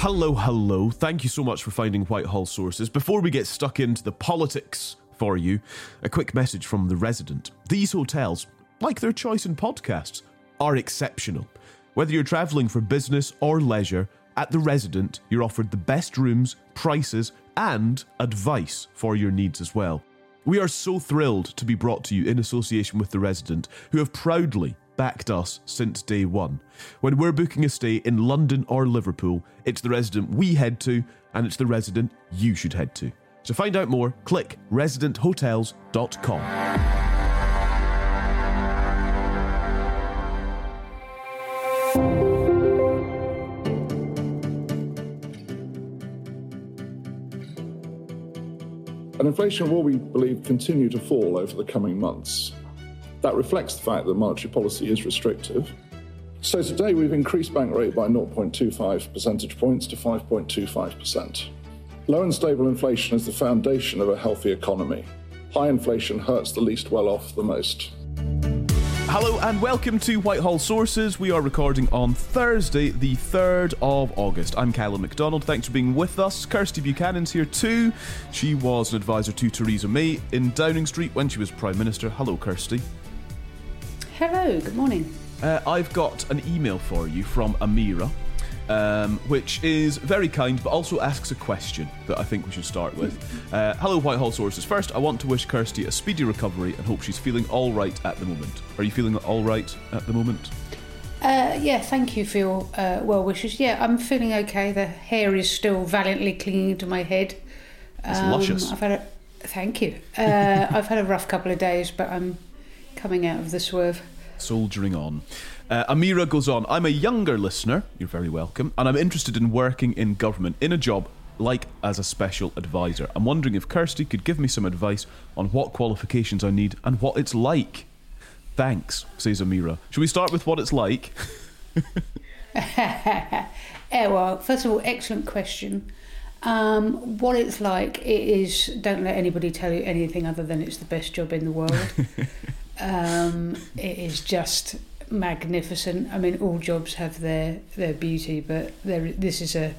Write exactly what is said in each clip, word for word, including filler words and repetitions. Hello, hello. Thank you so much for finding Whitehall Sources. Before we get stuck into the politics for you, a quick message from The Resident. These hotels, like their choice in podcasts, are exceptional. Whether you're travelling for business or leisure, at The Resident, you're offered the best rooms, prices, and advice for your needs as well. We are so thrilled to be brought to you in association with The Resident, who have proudly backed us since day one. When we're booking a stay in London or Liverpool, it's The Resident we head to, and it's The Resident you should head to. To find out more, click resident hotels dot com. And inflation will, we believe, continue to fall over the coming months. That reflects the fact that monetary policy is restrictive. So today we've increased bank rate by zero point two five percentage points to five point two five percent. Low and stable inflation is the foundation of a healthy economy. High inflation hurts the least well-off the most. Hello and welcome to Whitehall Sources. We are recording on Thursday, the third of August. I'm Calum MacDonald. Thanks for being with us. Kirsty Buchanan's here too. She was an advisor to Theresa May in Downing Street when she was Prime Minister. Hello, Kirsty. Hello, good morning. Uh, I've got an email for you from Amira, um, which is very kind, but also asks a question that I think we should start with. Uh, hello, Whitehall Sources. First, I want to wish Kirsty a speedy recovery and hope she's feeling all right at the moment. Are you feeling all right at the moment? Uh, yeah, thank you for your uh, well wishes. Yeah, I'm feeling okay. The hair is still valiantly clinging to my head. It's um, luscious. I've had a, thank you. Uh, I've had a rough couple of days, but I'm coming out of the swerve. Soldiering on. Uh, Amira goes on, I'm a younger listener, you're very welcome, and I'm interested in working in government in a job like as a special advisor. I'm wondering if Kirsty could give me some advice on what qualifications I need and what it's like. Thanks, says Amira. Should we start with what it's like? Yeah, well, first of all, excellent question. Um, what it's like, it is, don't let anybody tell you anything other than it's the best job in the world. Um, it is just magnificent. I mean, all jobs have their, their beauty, but there, this is a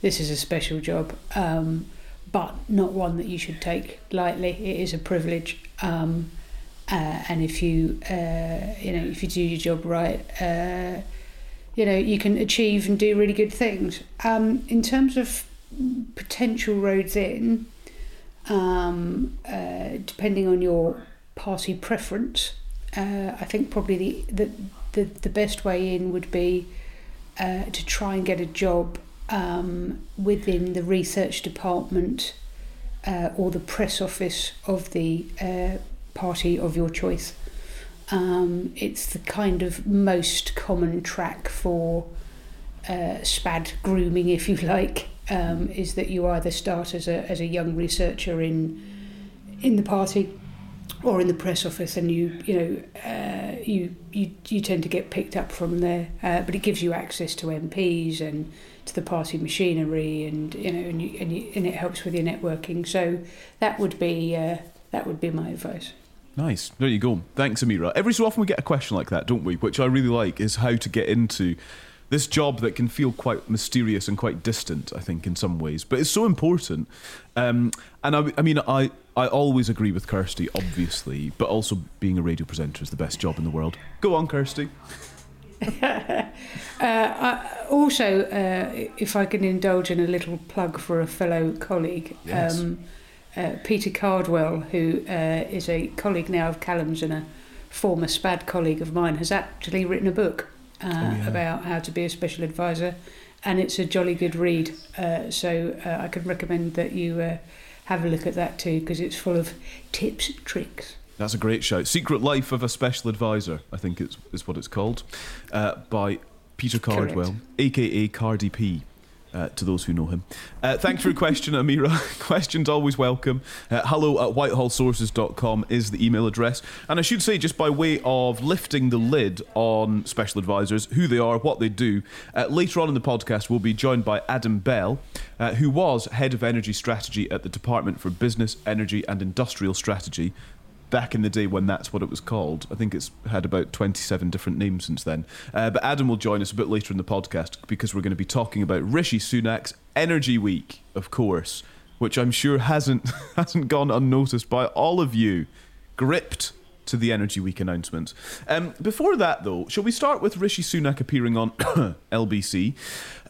this is a special job, um, but not one that you should take lightly. It is a privilege, um, uh, and if you uh, you know if you do your job right, uh, you know you can achieve and do really good things. Um, in terms of potential roads in, um, uh, depending on your party preference, uh, I think probably the, the the the best way in would be uh, to try and get a job um, within the research department uh, or the press office of the uh, party of your choice. Um, it's the kind of most common track for uh, S P A D grooming, if you like, um, is that you either start as a as a young researcher in in the party, or in the press office, and you you know uh, you, you you tend to get picked up from there. Uh, but it gives you access to M Ps and to the party machinery, and you know, and you, and, you, and it helps with your networking. So that would be uh, that would be my advice. Nice. There you go. Thanks, Amira. Every so often we get a question like that, don't we? Which I really like, is how to get into this job that can feel quite mysterious and quite distant, I think, in some ways. But it's so important. Um, and I, I mean, I, I always agree with Kirsty, obviously, but also being a radio presenter is the best job in the world. Go on, Kirsty. uh, I, also, uh, if I can indulge in a little plug for a fellow colleague, yes. um, uh, Peter Cardwell, who uh, is a colleague now of Calum's and a former S P A D colleague of mine, has actually written a book. Uh, oh, yeah. About how to be a special advisor, and it's a jolly good read, uh, so uh, I can recommend that you uh, have a look at that too, because it's full of tips and tricks. That's a great shout. Secret Life of a Special Advisor, I think it's, is what it's called, uh, by Peter Cardwell, correct, aka Cardi P, uh, to those who know him. Uh, thanks for your question, Amira. Questions always welcome. Uh, hello at whitehall sources dot com is the email address. And I should say, just by way of lifting the lid on special advisors, who they are, what they do, uh, later on in the podcast we'll be joined by Adam Bell, uh, who was Head of Energy Strategy at the Department for Business, Energy and Industrial Strategy, back in the day when that's what it was called. I think it's had about twenty-seven different names since then. Uh, but Adam will join us a bit later in the podcast because we're going to be talking about Rishi Sunak's Energy Week, of course, which I'm sure hasn't hasn't gone unnoticed by all of you, gripped to the Energy Week announcement. Um, before that, though, shall we start with Rishi Sunak appearing on L B C,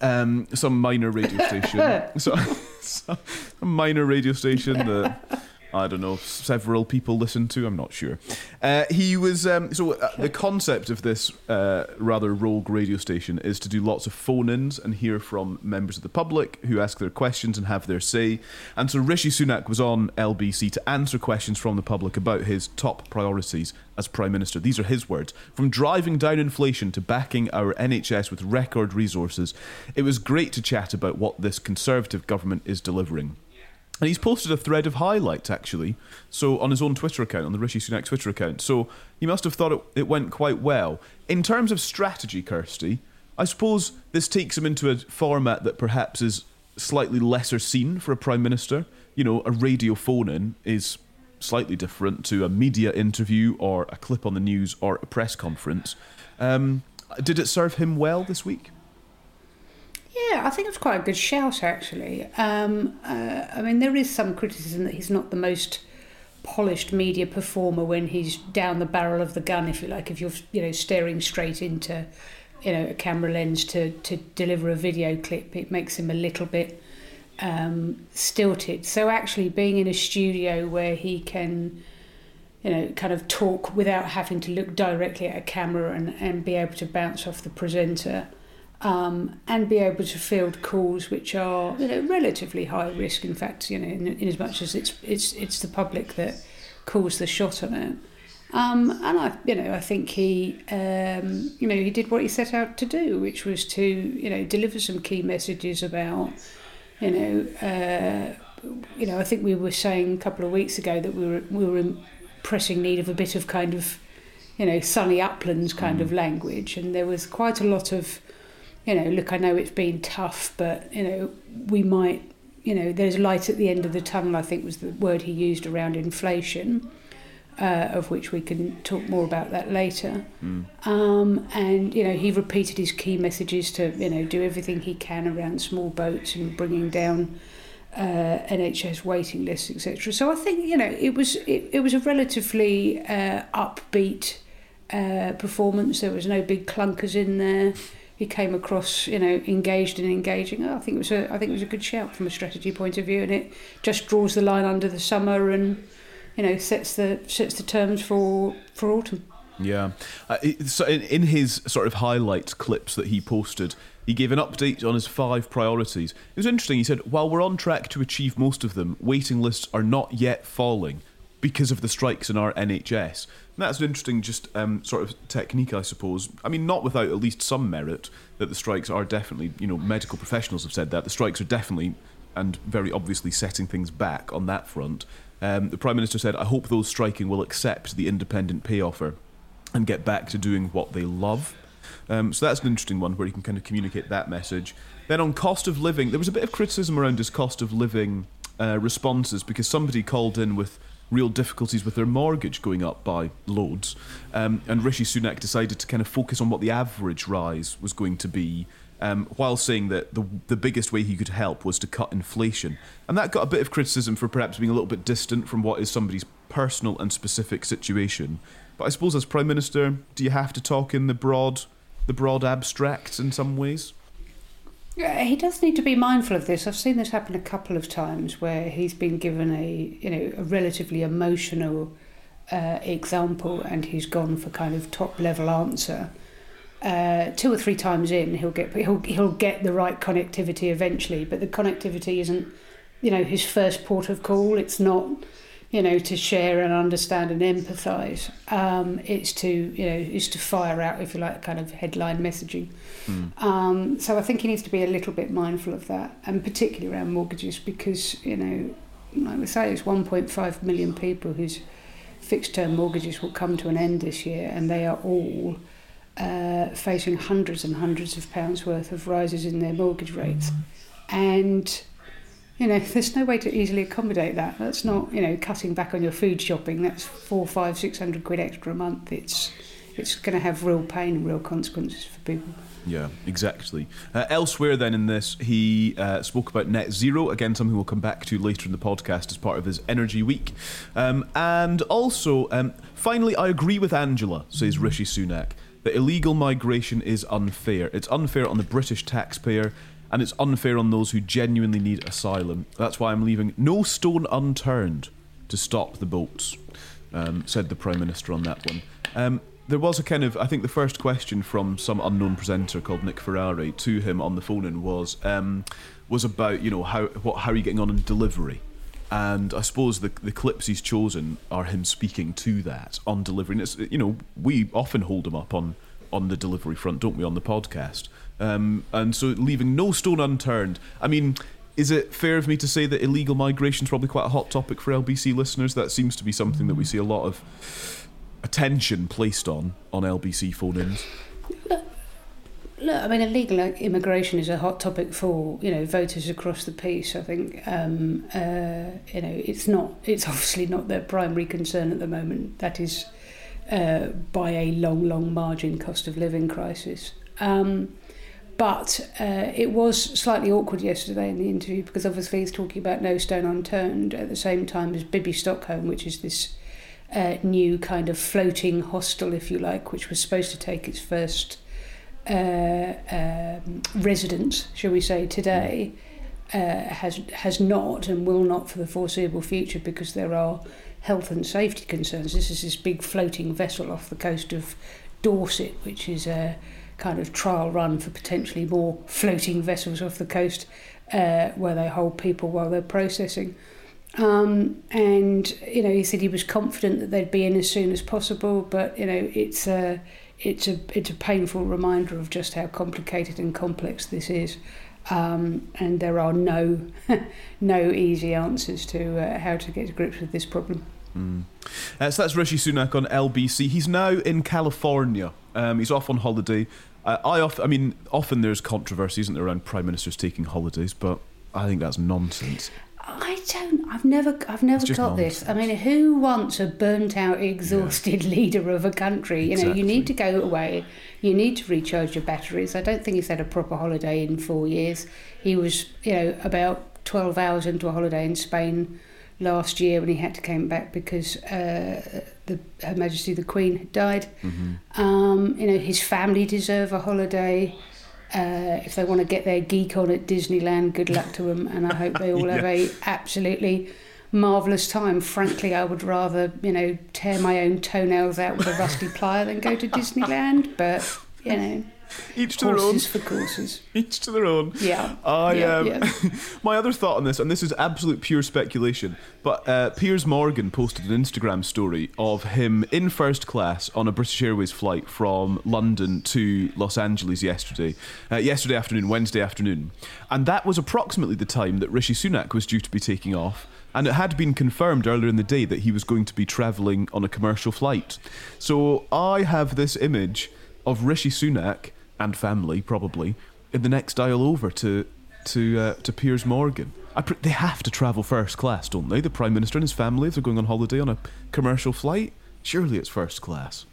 um, some minor radio station, so, so, a minor radio station that... I don't know, several people listened to, I'm not sure. Uh, he was, um, so uh, the concept of this uh, rather rogue radio station is to do lots of phone-ins and hear from members of the public who ask their questions and have their say. And so Rishi Sunak was on L B C to answer questions from the public about his top priorities as Prime Minister. These are his words. From driving down inflation to backing our N H S with record resources, it was great to chat about what this Conservative government is delivering. And he's posted a thread of highlights, actually, so on his own Twitter account, on the Rishi Sunak Twitter account. So he must have thought it, it went quite well. In terms of strategy, Kirsty, I suppose this takes him into a format that perhaps is slightly lesser seen for a Prime Minister. You know, a radio phone-in is slightly different to a media interview or a clip on the news or a press conference. Um, did it serve him well this week? Yeah, I think it was quite a good shout, actually. Um, uh, I mean, there is some criticism that he's not the most polished media performer when he's down the barrel of the gun, if you like, if you're, you know, staring straight into, you know, a camera lens to, to deliver a video clip. It makes him a little bit um, stilted. So actually being in a studio where he can, you know, kind of talk without having to look directly at a camera and, and be able to bounce off the presenter... Um, and be able to field calls which are, you know, relatively high risk. In fact, you know, in, in as much as it's it's it's the public that calls the shot on it. Um, and I, you know, I think he, um, you know, he did what he set out to do, which was to, you know, deliver some key messages about, you know, uh, you know, I think we were saying a couple of weeks ago that we were we were in pressing need of a bit of kind of, you know, sunny uplands kind mm. of language, and there was quite a lot of. You know, look, I know it's been tough, but, you know, we might, you know, there's light at the end of the tunnel, I think was the word he used around inflation, uh, of which we can talk more about that later. Mm. Um, and, you know, he repeated his key messages to, you know, do everything he can around small boats and bringing down uh, N H S waiting lists, et cetera. So I think, you know, it was, it, it was a relatively uh, upbeat uh, performance. There was no big clunkers in there. He came across, you know, engaged and engaging. Oh, I think it was a, I think it was a good shout from a strategy point of view, and it just draws the line under the summer, and you know, sets the sets the terms for for autumn. Yeah, uh, so in, in his sort of highlight clips that he posted, he gave an update on his five priorities. It was interesting. He said, while we're on track to achieve most of them, waiting lists are not yet falling because of the strikes in our N H S. And that's an interesting just um, sort of technique, I suppose. I mean, not without at least some merit that the strikes are definitely, you know, medical professionals have said that. The strikes are definitely and very obviously setting things back on that front. Um, the Prime Minister said, I hope those striking will accept the independent pay offer and get back to doing what they love. Um, so that's an interesting one where you can kind of communicate that message. Then on cost of living, there was a bit of criticism around his cost of living uh, responses because somebody called in with real difficulties with their mortgage going up by loads. Um, and Rishi Sunak decided to kind of focus on what the average rise was going to be, um, while saying that the the biggest way he could help was to cut inflation. And that got a bit of criticism for perhaps being a little bit distant from what is somebody's personal and specific situation. But I suppose as Prime Minister, do you have to talk in the broad, the broad abstracts in some ways? Yeah, he does need to be mindful of this. I've seen this happen a couple of times where he's been given a, you know, a relatively emotional uh, example and he's gone for kind of top level answer. Uh, two or three times in, he'll get he'll he'll get the right connectivity eventually, but the connectivity isn't, you know, his first port of call. It's not, you know, to share and understand and empathise. Um, it's to, you know, it's to fire out, if you like, kind of headline messaging. Mm. Um, so I think he needs to be a little bit mindful of that, and particularly around mortgages, because, you know, like we say, it's one point five million people whose fixed-term mortgages will come to an end this year, and they are all uh, facing hundreds and hundreds of pounds worth of rises in their mortgage rates. And you know, there's no way to easily accommodate that. That's not, you know, cutting back on your food shopping. That's four, five, six hundred quid extra a month. It's it's going to have real pain and real consequences for people. Yeah, exactly. Uh, elsewhere then in this, he uh, spoke about net zero, again, something we'll come back to later in the podcast as part of his Energy Week. Um, and also, um, finally, I agree with Angela, says Rishi Sunak, that illegal migration is unfair. It's unfair on the British taxpayer, and it's unfair on those who genuinely need asylum. That's why I'm leaving no stone unturned to stop the boats, um, said the Prime Minister on that one. Um, there was a kind of, I think the first question from some unknown presenter called Nick Ferrari to him on the phone-in was um, was about, you know, how what how are you getting on in delivery? And I suppose the the clips he's chosen are him speaking to that on delivery. And it's, you know, we often hold him up on, on the delivery front, don't we, on the podcast? Um, and so leaving no stone unturned. I mean, is it fair of me to say that illegal migration is probably quite a hot topic for L B C listeners? That seems to be something that we see a lot of attention placed on, on L B C phone-ins. Look, look, I mean, illegal immigration is a hot topic for, you know, voters across the piece, I think. Um, uh, you know, it's not, it's obviously not their primary concern at the moment. That is uh, by a long, long margin cost of living crisis. Um But uh, it was slightly awkward yesterday in the interview because obviously he's talking about no stone unturned at the same time as Bibby Stockholm, which is this uh, new kind of floating hostel, if you like, which was supposed to take its first uh, um, residence, shall we say, today, uh, has has not and will not for the foreseeable future because there are health and safety concerns. This is this big floating vessel off the coast of Dorset, which is a Uh, kind of trial run for potentially more floating vessels off the coast uh, where they hold people while they're processing. Um, and, you know, he said he was confident that they'd be in as soon as possible, but, you know, it's a, it's a, it's a painful reminder of just how complicated and complex this is. Um, and there are no, no easy answers to uh, how to get to grips with this problem. Mm. Uh, so that's Rishi Sunak on L B C. He's now in California. Um, he's off on holiday. Uh, I off, I mean, often there's controversy, isn't there, around Prime Ministers taking holidays, but I think that's nonsense. I don't, I've never, I've never got nonsense. This. I mean, who wants a burnt out, exhausted yeah. leader of a country? You exactly. know, you need to go away. You need to recharge your batteries. I don't think he's had a proper holiday in four years. He was, you know, about twelve hours into a holiday in Spain last year when he had to come back because uh, the, Her Majesty the Queen had died. Mm-hmm. Um, you know, his family deserve a holiday. Uh, if they want to get their geek on at Disneyland, good luck to them. And I hope they all yeah. have a absolutely marvellous time. Frankly, I would rather, you know, tear my own toenails out with a rusty plier than go to Disneyland. But, you know, Each to their own. Courses for courses. Each to their own. Yeah. I yeah, um, yeah. My other thought on this, and this is absolute pure speculation, but uh, Piers Morgan posted an Instagram story of him in first class on a British Airways flight from London to Los Angeles yesterday, uh, yesterday afternoon, Wednesday afternoon. And that was approximately the time that Rishi Sunak was due to be taking off. And it had been confirmed earlier in the day that he was going to be travelling on a commercial flight. So I have this image of Rishi Sunak and family, probably, in the next aisle over to to uh, to Piers Morgan. I pr- they have to travel first class, don't they? The Prime Minister and his family, if they're going on holiday on a commercial flight, surely it's first class.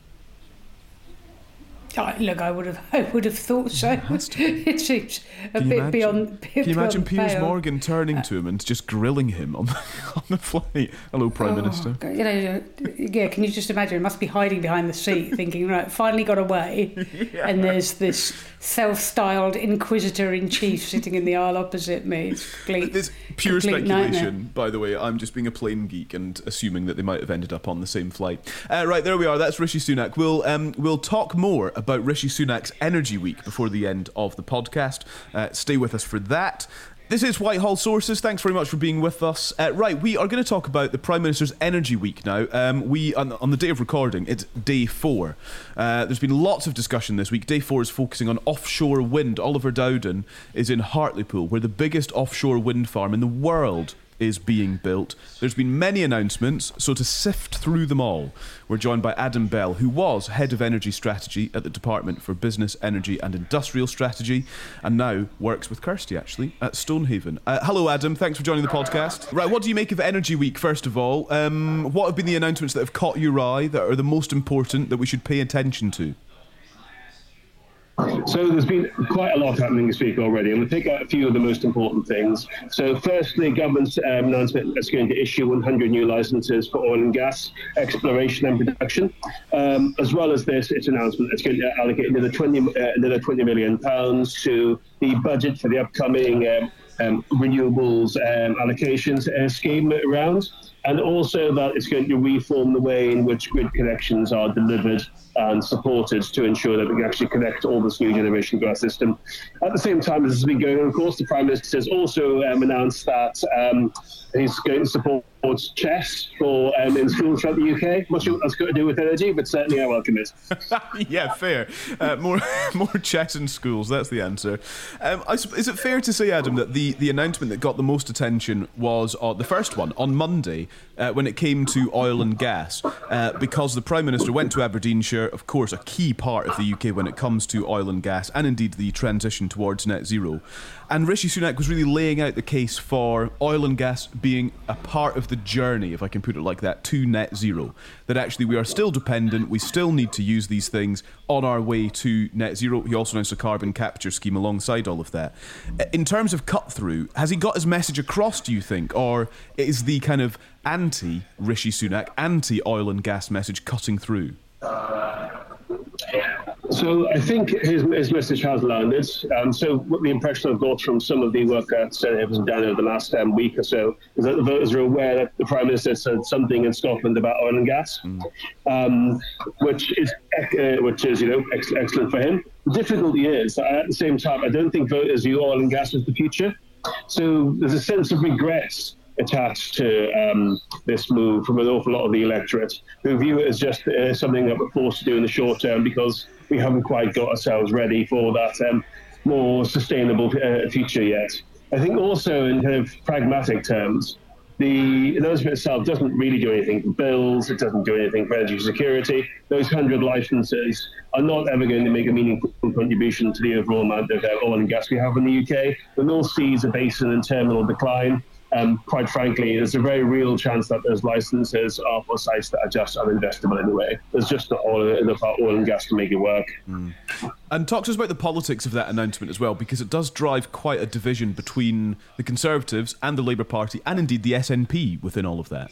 I, look, I would have, I would have thought so. It seems a bit imagine, beyond. Can you imagine Piers pale. Morgan turning to him and just grilling him on the, on the flight? Hello, Prime oh, Minister. God, you know, yeah. Can you just imagine? He must be hiding behind the seat, thinking, right, finally got away, yeah. And there's this self-styled inquisitor in chief sitting in the aisle opposite me. It's complete, this pure complete speculation, nightmare. By the way. I'm just being a plain geek and assuming that they might have ended up on the same flight. Uh, right, there we are. That's Rishi Sunak. We'll um, we'll talk more about about Rishi Sunak's Energy Week before the end of the podcast. Uh, stay with us for that. This is Whitehall Sources. Thanks very much for being with us. Uh, right, we are going to talk about the Prime Minister's Energy Week now. Um, we on, on the day of recording, it's day four. Uh, there's been lots of discussion this week. Day four is focusing on offshore wind. Oliver Dowden is in Hartlepool, where the biggest offshore wind farm in the world is being built. There's been many announcements, so to sift through them all, we're joined by Adam Bell, who was Head of Energy Strategy at the Department for Business, Energy and Industrial Strategy, and now works with Kirsty, actually, at Stonehaven. Uh, hello, Adam. Thanks for joining the podcast. Right, what do you make of Energy Week, first of all? Um, what have been the announcements that have caught your eye, that are the most important, that we should pay attention to? So there's been quite a lot happening this week already, and we'll pick out a few of the most important things. So firstly, government's um, announcement that's going to issue one hundred new licences for oil and gas exploration and production. Um, as well as this, its announcement that's going to allocate another twenty, uh, another twenty million pounds to the budget for the upcoming um, um, renewables um, allocations uh, scheme round. And also that it's going to reform the way in which grid connections are delivered and supported to ensure that we can actually connect all this new generation to our system. At the same time as this has been going on, of course, the Prime Minister has also um, announced that um, he's going to support chess for um, in schools throughout the U K. Not sure what that's got to do with energy, but certainly I welcome it. Yeah, fair. Uh, more more chess in schools, that's the answer. Um, I, is it fair to say, Adam, that the, the announcement that got the most attention was uh, the first one on Monday uh, when it came to oil and gas, uh, because the Prime Minister went to Aberdeenshire, of course, a key part of the U K when it comes to oil and gas and indeed the transition towards net zero. And Rishi Sunak was really laying out the case for oil and gas being a part of the journey, if I can put it like that, to net zero. That actually we are still dependent, we still need to use these things on our way to net zero. He also announced a carbon capture scheme alongside all of that. In terms of cut through, has he got his message across, do you think? Or is the kind of anti-Rishi Sunak, anti-oil and gas message cutting through? So I think his, his message has landed. Um, so what the impression I've got from some of the work at Stonehaven and down over the last um, week or so is that the voters are aware that the Prime Minister said something in Scotland about oil and gas, mm. um, which is uh, which is you know ex- excellent for him. The difficulty is that at the same time I don't think voters view oil and gas as the future. So there's a sense of regret attached to um, this move from an awful lot of the electorate, who view it as just uh, something that we're forced to do in the short term because we haven't quite got ourselves ready for that um, more sustainable uh, future yet. I think also in kind of pragmatic terms, the announcement itself doesn't really do anything for bills, it doesn't do anything for energy security. Those one hundred licences are not ever going to make a meaningful contribution to the overall amount of uh, oil and gas we have in the U K. The North Sea is a basin in terminal decline. Um, quite frankly, there's a very real chance that those licenses are for sites that are just uninvestable anyway. There's just not enough oil and gas to make it work. Mm. And talk to us about the politics of that announcement as well, because it does drive quite a division between the Conservatives and the Labour Party, and indeed the S N P within all of that.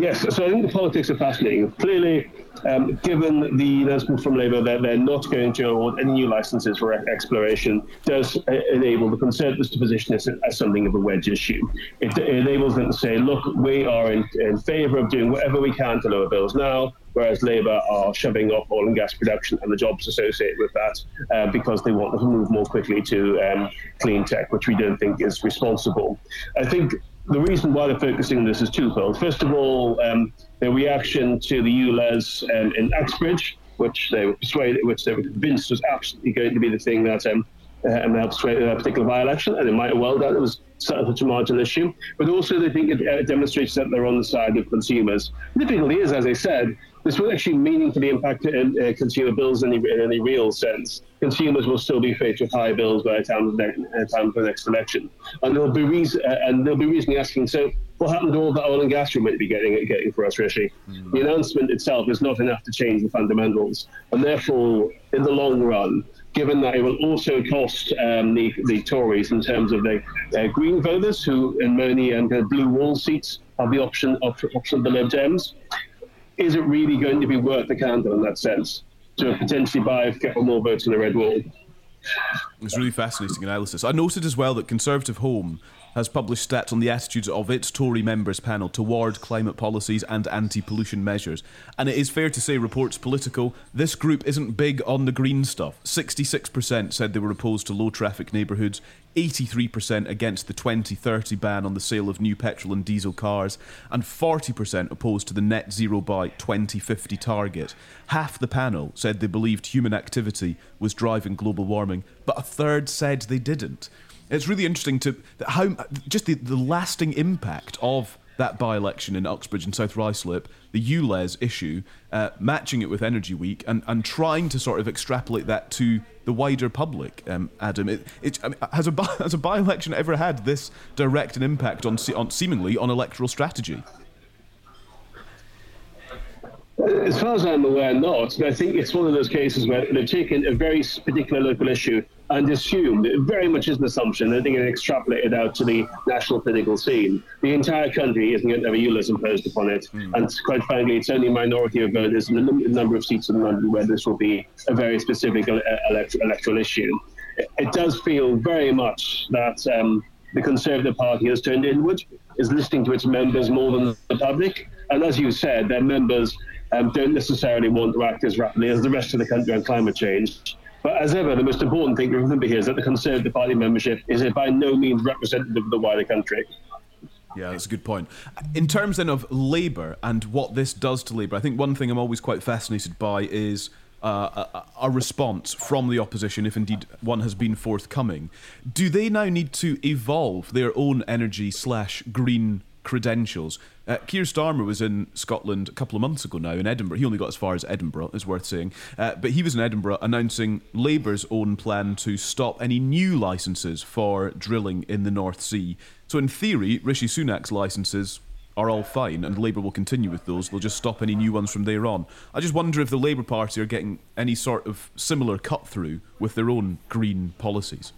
Yes, so I think the politics are fascinating. Clearly, um, given the announcement from Labour that they're not going to award any new licences for exploration, does enable the Conservatives to position this as something of a wedge issue. It enables them to say, look, we are in, in favour of doing whatever we can to lower bills now. whereas Labour are shoving up oil and gas production and the jobs associated with that uh, because they want to move more quickly to um, clean tech, which we don't think is responsible. I think the reason why they're focusing on this is twofold. First of all, um, their reaction to the U L E Z um, in Uxbridge, which they were persuaded, which they were convinced was absolutely going to be the thing that um, uh, helped sway that particular by-election, and it might have well done. It was such a marginal issue, but also they think it uh, demonstrates that they're on the side of consumers. The difficulty is, as I said, this will actually meaningfully impact uh, consumer bills in any, in any real sense. Consumers will still be faced with high bills by the time of the next, time of the next election, and they'll be reason, uh, and they'll be reasoning asking, so what happened to all that oil and gas you might be getting getting for us, Rishi? Mm. The announcement itself is not enough to change the fundamentals, and therefore, in the long run, given that it will also cost um, the, the Tories in terms of the uh, Green voters, who in many um, kind of blue wall seats have the option of option of the Lib Dems, is it really going to be worth the candle in that sense to potentially buy more votes in the red wall? It's really fascinating analysis. I noted as well that Conservative Home has published stats on the attitudes of its Tory members panel toward climate policies and anti-pollution measures. And it is fair to say, reports Politico, this group isn't big on the green stuff. sixty-six percent said they were opposed to low-traffic neighbourhoods, eighty-three percent against the twenty thirty ban on the sale of new petrol and diesel cars, and forty percent opposed to the net zero by twenty fifty target. Half the panel said they believed human activity was driving global warming, but a third said they didn't. It's really interesting to how just the, the lasting impact of that by-election in Uxbridge and South Ruislip, the U L E Z issue, uh, matching it with Energy Week and, and trying to sort of extrapolate that to the wider public, um, Adam. It, it, I mean, has, a, has a by-election ever had this direct an impact on, on seemingly on electoral strategy? As far as I'm aware, not. But I think it's one of those cases where they've taken a very particular local issue and assumed, it very much is an assumption, I think it extrapolated out to the national political scene. The entire country isn't going to have a U L E Z imposed upon it, mm. and quite frankly, it's only a minority of voters and the number of seats in London where this will be a very specific elect- electoral issue. It does feel very much that um, the Conservative Party has turned inward, is listening to its members more than the public, and as you said, their members um, don't necessarily want to act as rapidly as the rest of the country on climate change. But as ever, the most important thing to remember here is that the Conservative Party membership is by no means representative of the wider country. Yeah, that's a good point. In terms then of Labour and what this does to Labour, I think one thing I'm always quite fascinated by is uh, a, a response from the opposition, if indeed one has been forthcoming. Do they now need to evolve their own energy slash green credentials? Uh, Keir Starmer was in Scotland a couple of months ago now in Edinburgh. He only got as far as Edinburgh, it's worth saying. Uh, but he was in Edinburgh announcing Labour's own plan to stop any new licences for drilling in the North Sea. So in theory, Rishi Sunak's licences are all fine and Labour will continue with those. They'll just stop any new ones from there on. I just wonder if the Labour Party are getting any sort of similar cut-through with their own green policies.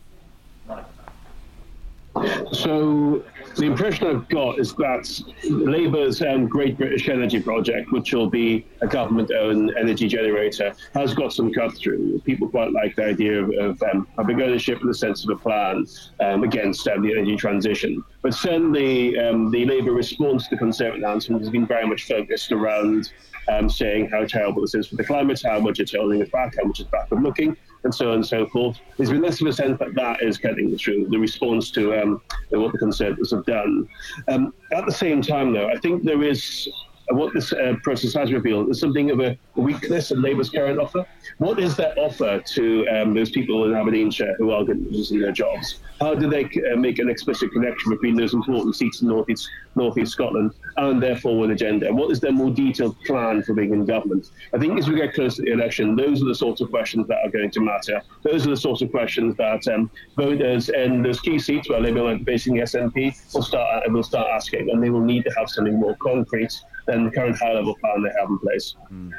So the impression I've got is that Labour's um, Great British Energy project, which will be a government-owned energy generator, has got some cut-through. People quite like the idea of, of um, having ownership in the sense of a plan um, against um, the energy transition. But certainly um, the Labour response to the Conservative announcement has been very much focused around um, saying how terrible this is for the climate, how much it's holding us back, how much it's backward-looking, and so on and so forth. There's been less of a sense that that is getting through the response to um, what the Conservatives have done. Um, at the same time, though, I think there is, what this uh, process has revealed, is something of a weakness in Labour's current offer. What is their offer to um, those people in Aberdeenshire who are going to losing their jobs? How do they uh, make an explicit connection between those important seats in North East, North East Scotland and their forward agenda? What is their more detailed plan for being in government? I think as we get closer to the election, those are the sorts of questions that are going to matter. Those are the sorts of questions that um, voters in those key seats where Labour might be facing the S N P will start, will start asking, and they will need to have something more concrete than the current high-level plan they have in place. Mm.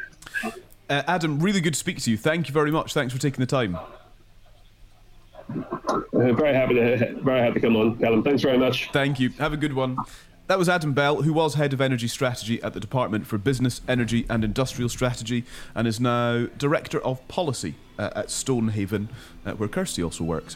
Uh, Adam, really good to speak to you. Thank you very much. Thanks for taking the time. Uh, very happy to very happy to come on, Calum. Thanks very much. Thank you. Have a good one. That was Adam Bell, who was Head of Energy Strategy at the Department for Business, Energy and Industrial Strategy, and is now Director of Policy uh, at Stonehaven, uh, where Kirsty also works.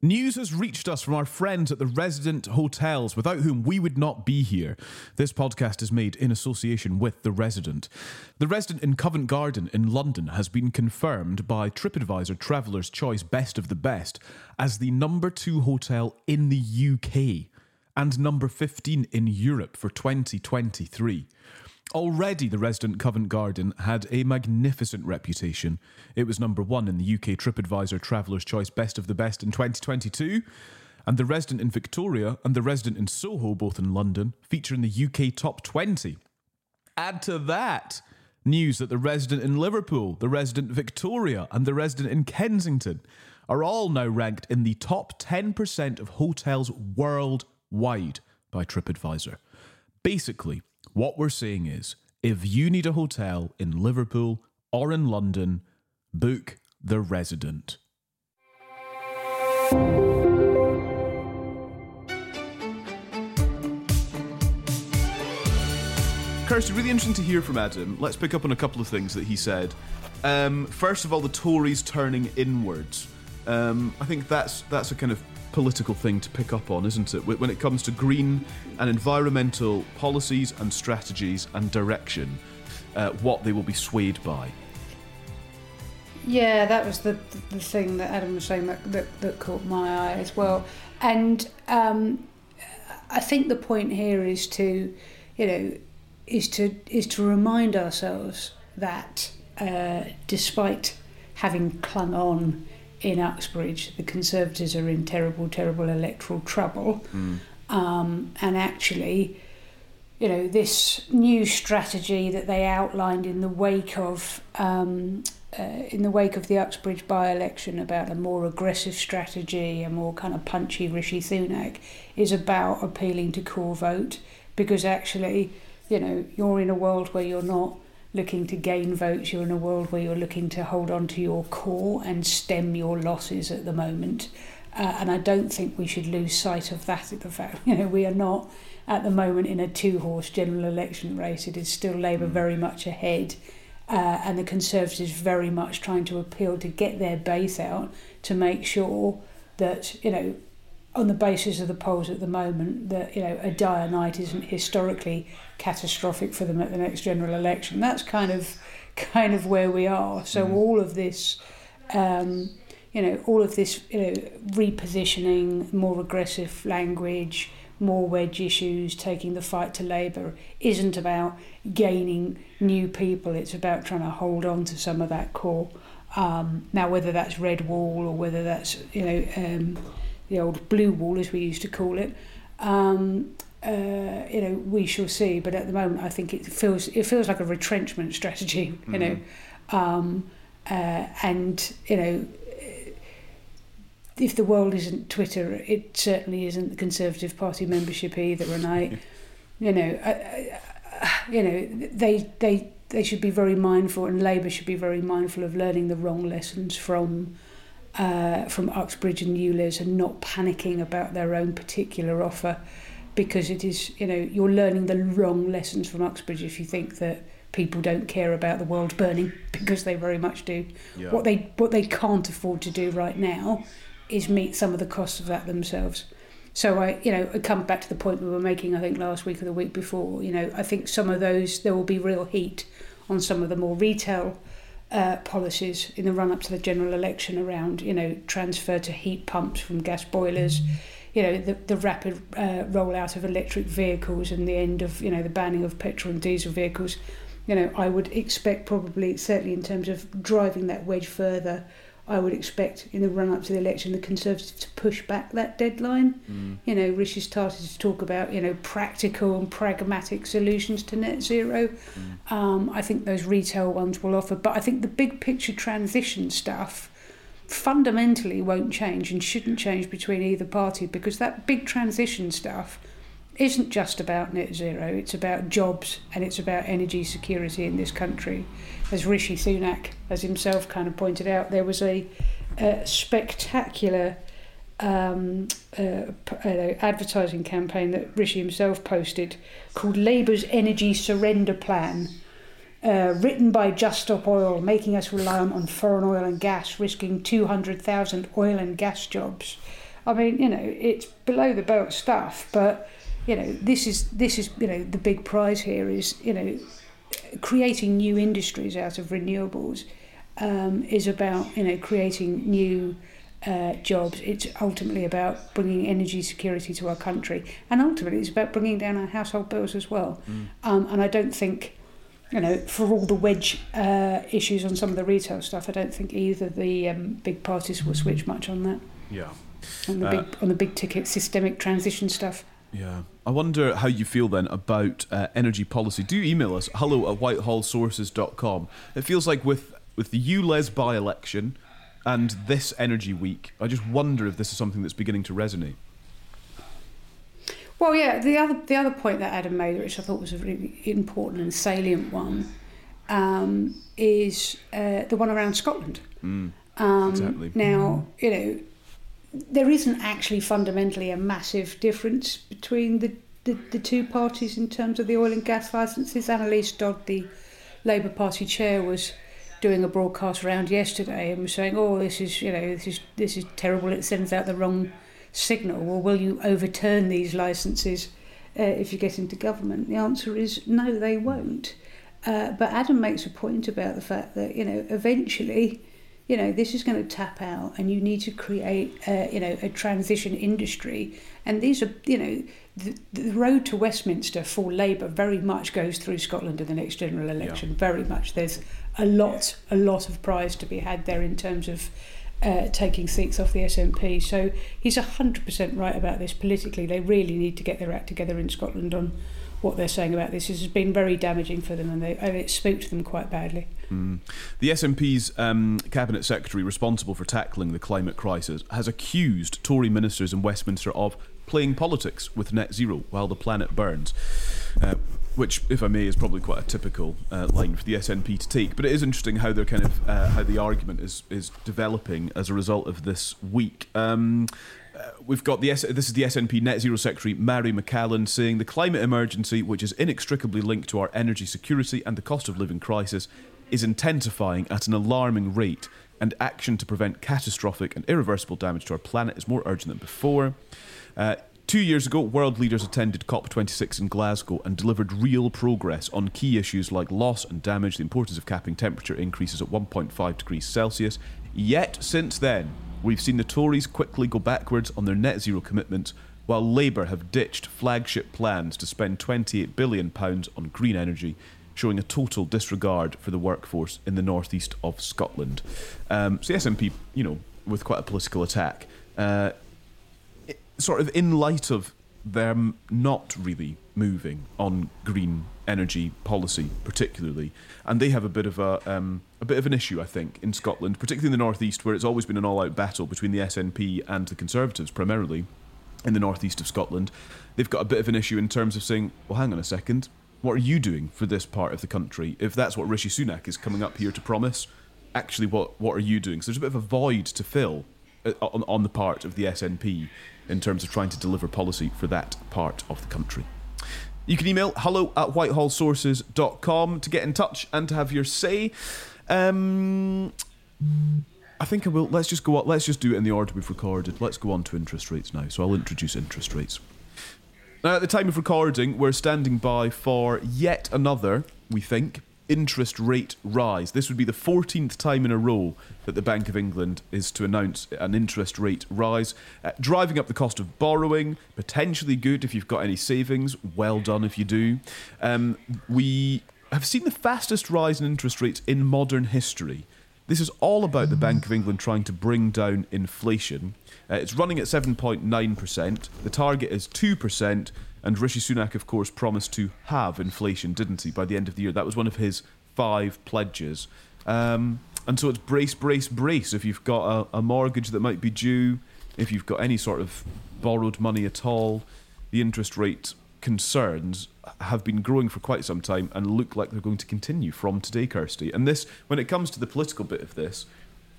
News has reached us from our friends at The Resident Hotels, without whom we would not be here. This podcast is made in association with The Resident. The Resident in Covent Garden in London has been confirmed by TripAdvisor Traveller's Choice Best of the Best as the number two hotel in the U K and number fifteen in Europe for twenty twenty-three. Already, the Resident Covent Garden had a magnificent reputation. It was number one in the U K TripAdvisor Traveller's Choice Best of the Best in twenty twenty-two, and the Resident in Victoria and the Resident in Soho, both in London, feature in the U K Top twenty. Add to that news that the Resident in Liverpool, the Resident Victoria, and the Resident in Kensington are all now ranked in the top ten percent of hotels worldwide by TripAdvisor. Basically, what we're saying is, if you need a hotel in Liverpool or in London, book The Resident. Kirsty, really interesting to hear from Adam. Let's pick up on a couple of things that he said. Um, first of all, the Tories turning inwards. Um, I think that's that's a kind of political thing to pick up on, isn't it? When it comes to green and environmental policies and strategies and direction, uh, what they will be swayed by. Yeah, that was the the thing that Adam was saying that that, that caught my eye as well. And um, I think the point here is to, you know, is to is to remind ourselves that uh, despite having clung on in Uxbridge, the Conservatives are in terrible, terrible electoral trouble. Mm. Um, and actually, you know, this new strategy that they outlined in the wake of um, uh, in the wake of the Uxbridge by-election about a more aggressive strategy, a more kind of punchy Rishi Sunak, is about appealing to core vote, because actually, you know, you're in a world where you're not looking to gain votes, you're in a world where you're looking to hold on to your core and stem your losses at the moment. Uh, and I don't think we should lose sight of that, the fact, you know, we are not at the moment in a two-horse general election race. It is still Labour very much ahead, uh, and the Conservatives very much trying to appeal to get their base out to make sure that, you know, on the basis of the polls at the moment, that, you know, a dire night isn't historically catastrophic for them at the next general election. That's kind of kind of where we are. So mm. all of this, um, you know, all of this, you know, repositioning, more aggressive language, more wedge issues, taking the fight to Labour, isn't about gaining new people. It's about trying to hold on to some of that core. Um, now, whether that's red wall or whether that's, you know, Um, the old blue wall, as we used to call it, um, uh, you know, we shall see. But at the moment, I think it feels it feels like a retrenchment strategy, you mm-hmm. know, um, uh, and you know, if the world isn't Twitter, it certainly isn't the Conservative Party membership either. And I, you know, I, I, you know, they they they should be very mindful, and Labour should be very mindful of learning the wrong lessons from uh, from Uxbridge and ULEZ, and not panicking about their own particular offer, because it is, you know, you're learning the wrong lessons from Uxbridge if you think that people don't care about the world burning, because they very much do. Yeah. What they what they can't afford to do right now is meet some of the costs of that themselves. So I, you know, I come back to the point we were making, I think, last week or the week before. You know, I think some of those, there will be real heat on some of the more retail uh, policies in the run-up to the general election around, you know, transfer to heat pumps from gas boilers, you know, the, the rapid uh, rollout of electric vehicles and the end of, you know, the banning of petrol and diesel vehicles. You know, I would expect probably, certainly in terms of driving that wedge further, I would expect in the run-up to the election the Conservatives to push back that deadline. Mm. You know, Rishi started to talk about, you know, practical and pragmatic solutions to net zero. Mm. Um, I think those retail ones will offer. But I think the big picture transition stuff fundamentally won't change and shouldn't change between either party, because that big transition stuff isn't just about net zero. It's about jobs and it's about energy security in this country. As Rishi Sunak, as himself kind of pointed out, there was a, a spectacular um, uh, advertising campaign that Rishi himself posted called Labour's Energy Surrender Plan, uh, written by Just Stop Oil, making us reliant on foreign oil and gas, risking two hundred thousand oil and gas jobs. I mean, you know, it's below the belt stuff, but you know, this is this is you know the big prize here is, you know, creating new industries out of renewables um, is about, you know, creating new uh, jobs. It's ultimately about bringing energy security to our country, and ultimately it's about bringing down our household bills as well. Mm. Um, and I don't think, you know, for all the wedge uh, issues on some of the retail stuff, I don't think either the um, big parties will switch much on that. Yeah. On the uh, big on the big ticket systemic transition stuff. Yeah. I wonder how you feel then about uh, energy policy. Do email us, hello at whitehall sources dot com. It feels like with, with the ULEZ by-election and this Energy Week, I just wonder if this is something that's beginning to resonate. Well, yeah, the other the other point that Adam made, which I thought was a really important and salient one, um, is uh, the one around Scotland. Mm, um, exactly. Now, you know, there isn't actually fundamentally a massive difference between the, the, the two parties in terms of the oil and gas licences. Annalise Dodd, the Labour Party chair, was doing a broadcast round yesterday and was saying, "Oh, this is you know this is this is terrible. It sends out the wrong signal. Well, will you overturn these licences uh, if you get into government?" The answer is no, they won't. Uh, but Adam makes a point about the fact that you know eventually. You know, this is going to tap out, and you need to create, uh, you know, a transition industry. And these are, you know, the, the road to Westminster for Labour very much goes through Scotland in the next general election. Yeah. Very much, there's a lot, a lot of prize to be had there in terms of uh, taking seats off the S N P. So he's a hundred percent right about this politically. They really need to get their act together in Scotland on what they're saying about this. This has been very damaging for them, and, they, and it spooked them quite badly. Mm. The S N P's um, cabinet secretary responsible for tackling the climate crisis has accused Tory ministers in Westminster of playing politics with net zero while the planet burns, uh, which, if I may, is probably quite a typical uh, line for the S N P to take. But it is interesting how they're kind of uh, how the argument is is developing as a result of this week. Um, Uh, we've got the S- this is the S N P Net Zero Secretary Mary McCallan saying the climate emergency, which is inextricably linked to our energy security and the cost of living crisis, is intensifying at an alarming rate, and action to prevent catastrophic and irreversible damage to our planet is more urgent than before. Uh, two years ago, world leaders attended COP twenty-six in Glasgow and delivered real progress on key issues like loss and damage, the importance of capping temperature increases at one point five degrees Celsius. Yet since then, we've seen the Tories quickly go backwards on their net zero commitments, while Labour have ditched flagship plans to spend twenty-eight billion pounds on green energy, showing a total disregard for the workforce in the northeast of Scotland. Um, so the S N P, you know, with quite a political attack, uh, it, sort of in light of them not really moving on green energy policy particularly, and they have a bit of a um, a bit of an issue, I think, in Scotland, particularly in the northeast, where it's always been an all-out battle between the S N P and the Conservatives, primarily in the northeast of Scotland. They've got a bit of an issue in terms of saying, well, hang on a second, What are you doing for this part of the country? If that's what Rishi Sunak is coming up here to promise, actually, what what are you doing? So there's a bit of a void to fill on, on the part of the S N P in terms of trying to deliver policy for that part of the country. You can email hello at whitehall sources dot com to get in touch and to have your say. Um, I think I will. Let's just go. Let's just do it in the order we've recorded. Let's go on to interest rates now. So I'll introduce interest rates. Now, at the time of recording, we're standing by for yet another, we think, interest rate rise. This would be the fourteenth time in a row that the Bank of England is to announce an interest rate rise, uh, driving up the cost of borrowing. Potentially good if you've got any savings. Well done if you do. Um, we have seen the fastest rise in interest rates in modern history. This is all about the Bank of England trying to bring down inflation. Uh, it's running at seven point nine percent. The target is two percent. And Rishi Sunak, of course, promised to halve inflation, didn't he, by the end of the year? That was one of his five pledges. Um, and so it's brace, brace, brace. If you've got a, a mortgage that might be due, if you've got any sort of borrowed money at all, the interest rate concerns have been growing for quite some time and look like they're going to continue from today, Kirsty. And this, when it comes to the political bit of this,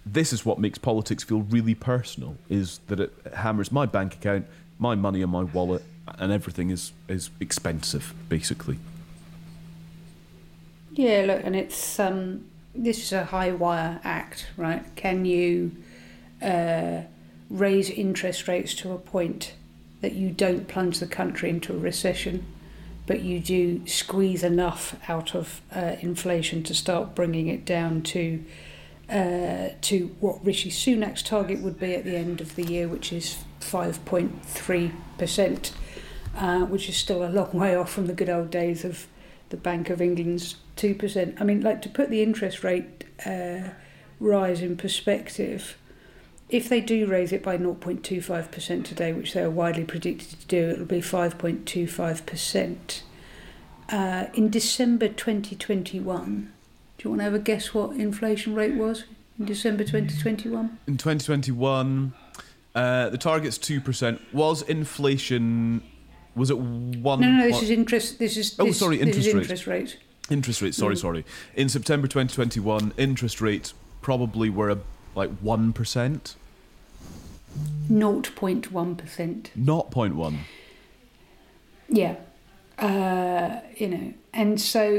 this is what makes politics feel really personal, is that it hammers my bank account, my money in my wallet, and everything is, is expensive, basically. Yeah, look, and it's um, this is a high-wire act, right? Can you uh, raise interest rates to a point that you don't plunge the country into a recession, but you do squeeze enough out of uh, inflation to start bringing it down to uh, to what Rishi Sunak's target would be at the end of the year, which is five point three percent, uh, which is still a long way off from the good old days of the Bank of England's two percent. I mean, like, to put the interest rate uh, rise in perspective, if they do raise it by zero point two five percent today, which they are widely predicted to do, it'll be five point two five percent. Uh, in December twenty twenty-one, do you want to have a guess what inflation rate was in December twenty twenty-one? In twenty twenty-one, uh, the target's two percent. Was inflation, was it one? No, no, this is interest, this is, this, oh, sorry, interest, this is interest rate. rate. Interest rate, sorry, mm. sorry. In September twenty twenty-one, interest rates probably were a like one percent? zero point one percent. zero point one? Yeah. Uh, you know, and so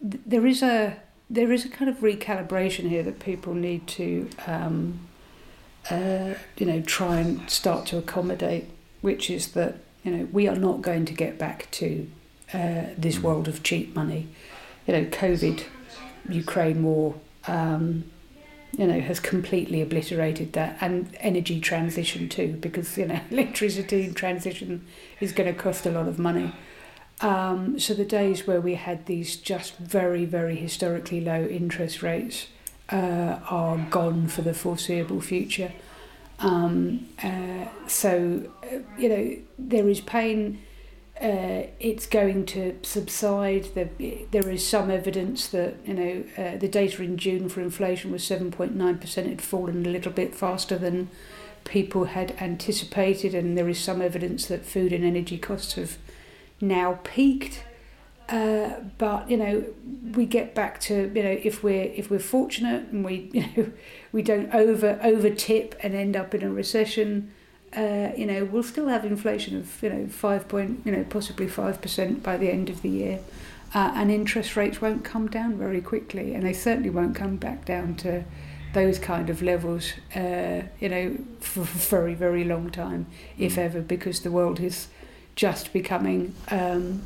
th- there is a there is a kind of recalibration here that people need to, um, uh, you know, try and start to accommodate, which is that, you know, we are not going to get back to uh, this world of cheap money. You know, COVID, Ukraine war, um you know, has completely obliterated that, and energy transition too, because, you know, electricity transition is going to cost a lot of money. Um, so the days where we had these just very, very historically low interest rates uh, are gone for the foreseeable future. Um, uh, so, you know, there is pain. Uh, it's going to subside. There, there is some evidence that, you know, uh, the data in June for inflation was seven point nine percent. It had fallen a little bit faster than people had anticipated, and there is some evidence that food and energy costs have now peaked. Uh, but, you know, we get back to, you know, if we're if we're fortunate and we, you know, we don't over over tip and end up in a recession. Uh, you know, we'll still have inflation of, you know, five point, you know, possibly five percent by the end of the year, uh, and interest rates won't come down very quickly, and they certainly won't come back down to those kind of levels, uh, you know, for a very, very long time, if ever, because the world is just becoming, um,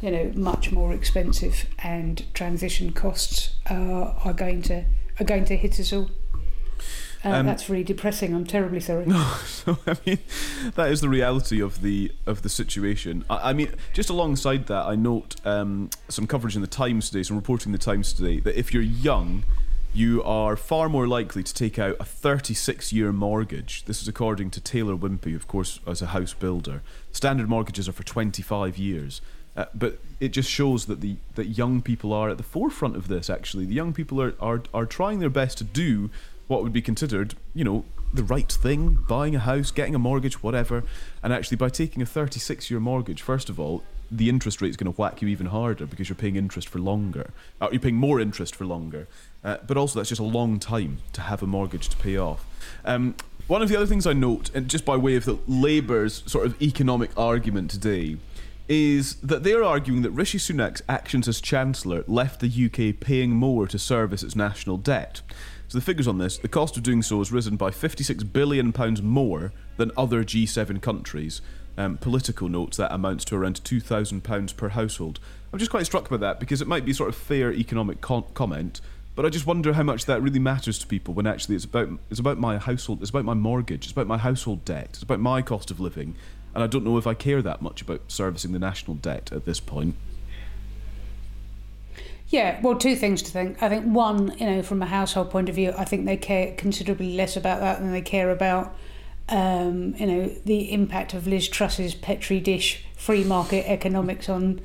you know, much more expensive, and transition costs uh, are going to are going to hit us all. Uh, um, that's really depressing. I'm terribly sorry. No, no, I mean, that is the reality of the of the situation. I, I mean, just alongside that, I note um, some coverage in the Times today, some reporting in the Times today, that if you're young, you are far more likely to take out a thirty-six year mortgage. This is according to Taylor Wimpey, of course, as a house builder. Standard mortgages are for twenty-five years. Uh, but it just shows that the that young people are at the forefront of this, actually. The young people are, are, are trying their best to do what would be considered, you know, the right thing, buying a house, getting a mortgage, whatever. And actually, by taking a thirty-six year mortgage, first of all, the interest rate is going to whack you even harder because you're paying interest for longer. Or you're paying more interest for longer. Uh, but also, that's just a long time to have a mortgage to pay off. Um, one of the other things I note, and just by way of the Labour's sort of economic argument today, is that they're arguing that Rishi Sunak's actions as Chancellor left the U K paying more to service its national debt. So the figures on this, the cost of doing so has risen by fifty-six billion pounds more than other G seven countries. Um, political notes, that amounts to around two thousand pounds per household. I'm just quite struck by that because it might be sort of fair economic con- comment, but I just wonder how much that really matters to people when actually it's about it's about my household, it's about my mortgage, it's about my household debt, it's about my cost of living. And I don't know if I care that much about servicing the national debt at this point. Yeah, well, two things to think. I think one, you know, from a household point of view, I think they care considerably less about that than they care about, um, you know, the impact of Liz Truss's Petri dish free market economics on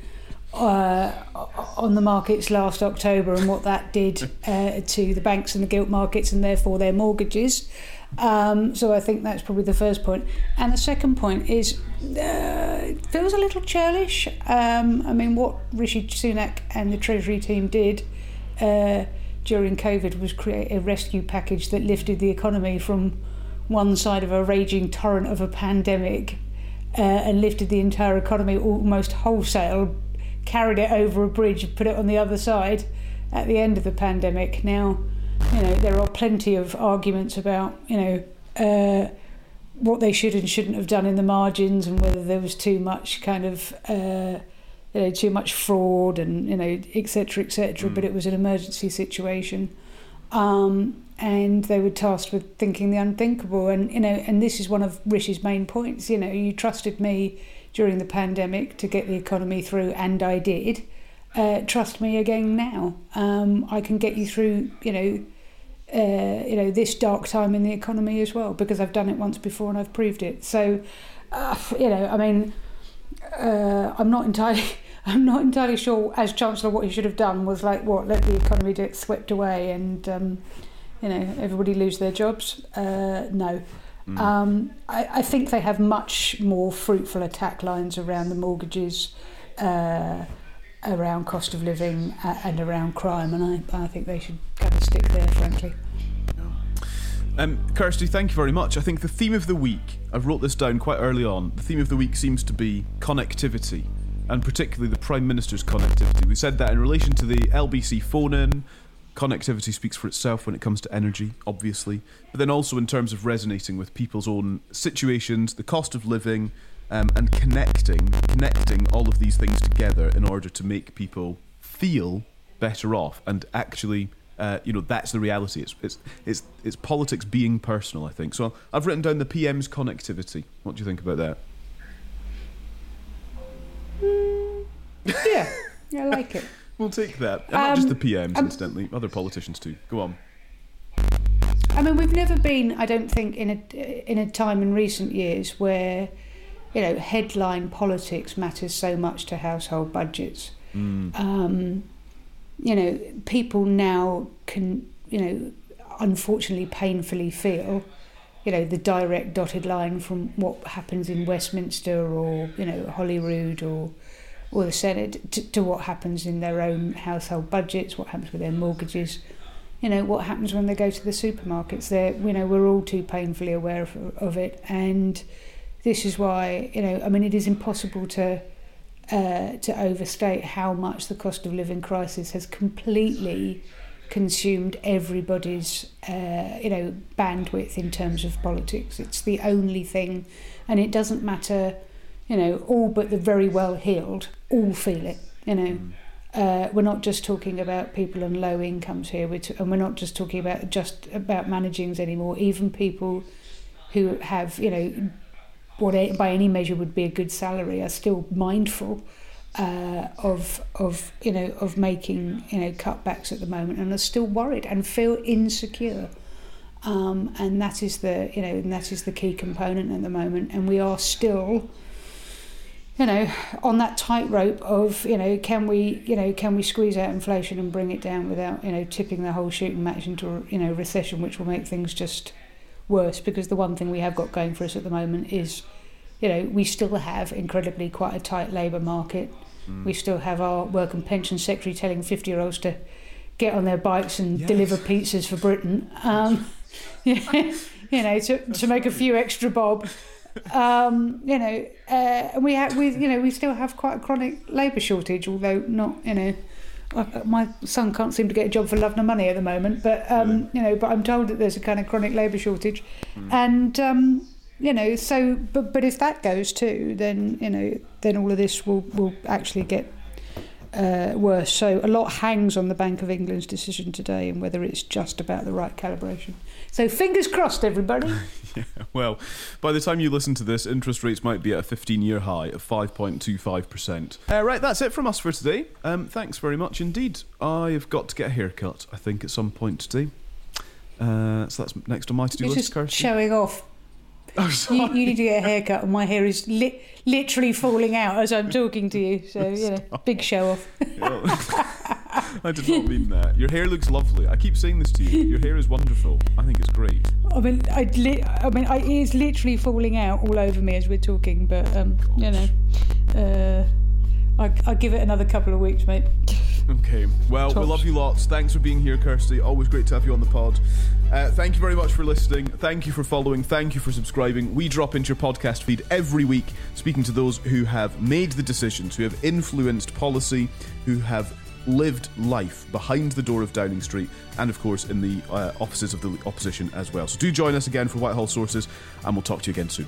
uh, on the markets last October and what that did uh, to the banks and the gilt markets and therefore their mortgages. Um, so I think that's probably the first point. And the second point is, uh, it feels a little churlish. Um, I mean, what Rishi Sunak and the Treasury team did uh, during COVID was create a rescue package that lifted the economy from one side of a raging torrent of a pandemic uh, and lifted the entire economy almost wholesale, carried it over a bridge, put it on the other side at the end of the pandemic. Now, you know, there are plenty of arguments about, you know, uh, what they should and shouldn't have done in the margins and whether there was too much kind of, uh, you know, too much fraud and, you know, et cetera, et cetera. Mm. But it was an emergency situation. Um, and they were tasked with thinking the unthinkable. And, you know, and this is one of Rishi's main points. You know, you trusted me during the pandemic to get the economy through, and I did. Uh, trust me again now. Um, I can get you through, you know, uh, you know, this dark time in the economy as well, because I've done it once before and I've proved it. So, uh, you know, I mean, uh, I'm not entirely, I'm not entirely sure as Chancellor what he should have done was like what let the economy get swept away and um, you know, everybody lose their jobs. Uh, no. Mm. Um, I, I think they have much more fruitful attack lines around the mortgages, uh, around cost of living uh, and around crime, and I, I think they should kind of stick there, frankly. Um, Kirsty, thank you very much. I think the theme of the week, I've wrote this down quite early on, the theme of the week seems to be connectivity, and particularly the Prime Minister's connectivity. We said that in relation to the L B C phone-in. Connectivity speaks for itself when it comes to energy, obviously, but then also in terms of resonating with people's own situations, the cost of living, um, and connecting, connecting all of these things together in order to make people feel better off. And actually, uh, you know, that's the reality. It's it's it's it's politics being personal, I think. So I've written down the P M's connectivity. What do you think about that? Mm, yeah, I like it. We'll take that. And um, not just the P Ms, um, incidentally. Other politicians too. Go on. I mean, we've never been, I don't think, in a in a time in recent years where, you know, headline politics matters so much to household budgets. Mm. Um, you know, people now can, you know, unfortunately painfully feel, you know, the direct dotted line from what happens in Westminster or, you know, Holyrood or... or the Senate, to, to what happens in their own household budgets, what happens with their mortgages, you know, what happens when they go to the supermarkets. They're, you know, we're all too painfully aware of, of it. And this is why, you know, I mean, it is impossible to uh, to overstate how much the cost of living crisis has completely consumed everybody's, uh, you know, bandwidth in terms of politics. It's the only thing, and it doesn't matter... You know, all but the very well-heeled all feel it, you know. Mm. Uh, we're not just talking about people on low incomes here, we're t- and we're not just talking about just about managings anymore. Even people who have, you know, what a, by any measure would be a good salary are still mindful uh, of, of, you know, of making, you know, cutbacks at the moment and are still worried and feel insecure. Um, and that is the, you know, and that is the key component at the moment. And we are still... you know, on that tightrope of, you know, can we, you know, can we squeeze out inflation and bring it down without, you know, tipping the whole shooting match into, you know, recession, which will make things just worse, because the one thing we have got going for us at the moment is, you know, we still have incredibly quite a tight labour market. Mm. We still have our work and pension secretary telling fifty-year-olds to get on their bikes and yes. deliver pizzas for Britain. Um, yeah, you know, to, to make a few extra bob. Um, you know, uh, and we have, we you know, we still have quite a chronic labour shortage, although not, you know, my son can't seem to get a job for love nor money at the moment, but um, yeah. you know, but I'm told that there's a kind of chronic labour shortage, mm. and um, you know, so but but if that goes too, then you know, then all of this will will actually get uh, worse. So a lot hangs on the Bank of England's decision today and whether it's just about the right calibration. So fingers crossed, everybody. Yeah, well, by the time you listen to this, interest rates might be at a fifteen-year high of five point two five percent. Uh, right, that's it from us for today. Um, thanks very much indeed. I've got to get a haircut, I think, at some point today. Uh, so that's next on my to-do You're list, Kirsty. Showing off. Oh, sorry. You, you need to get a haircut, and my hair is li- literally falling out as I'm talking to you. So, you know, big show off. I did not mean that. Your hair looks lovely. I keep saying this to you. Your hair is wonderful. I think it's great. I mean, I, li- I mean, I, it's literally falling out all over me as we're talking. But um, you know, uh, I, I'll give it another couple of weeks, mate. Okay. Well, Tops. We love you lots. Thanks for being here, Kirsty. Always great to have you on the pod. Uh, thank you very much for listening. Thank you for following. Thank you for subscribing. We drop into your podcast feed every week, speaking to those who have made the decisions, who have influenced policy, who have lived life behind the door of Downing Street, and of course in the uh, offices of the opposition as well. So do join us again for Whitehall Sources, and we'll talk to you again soon.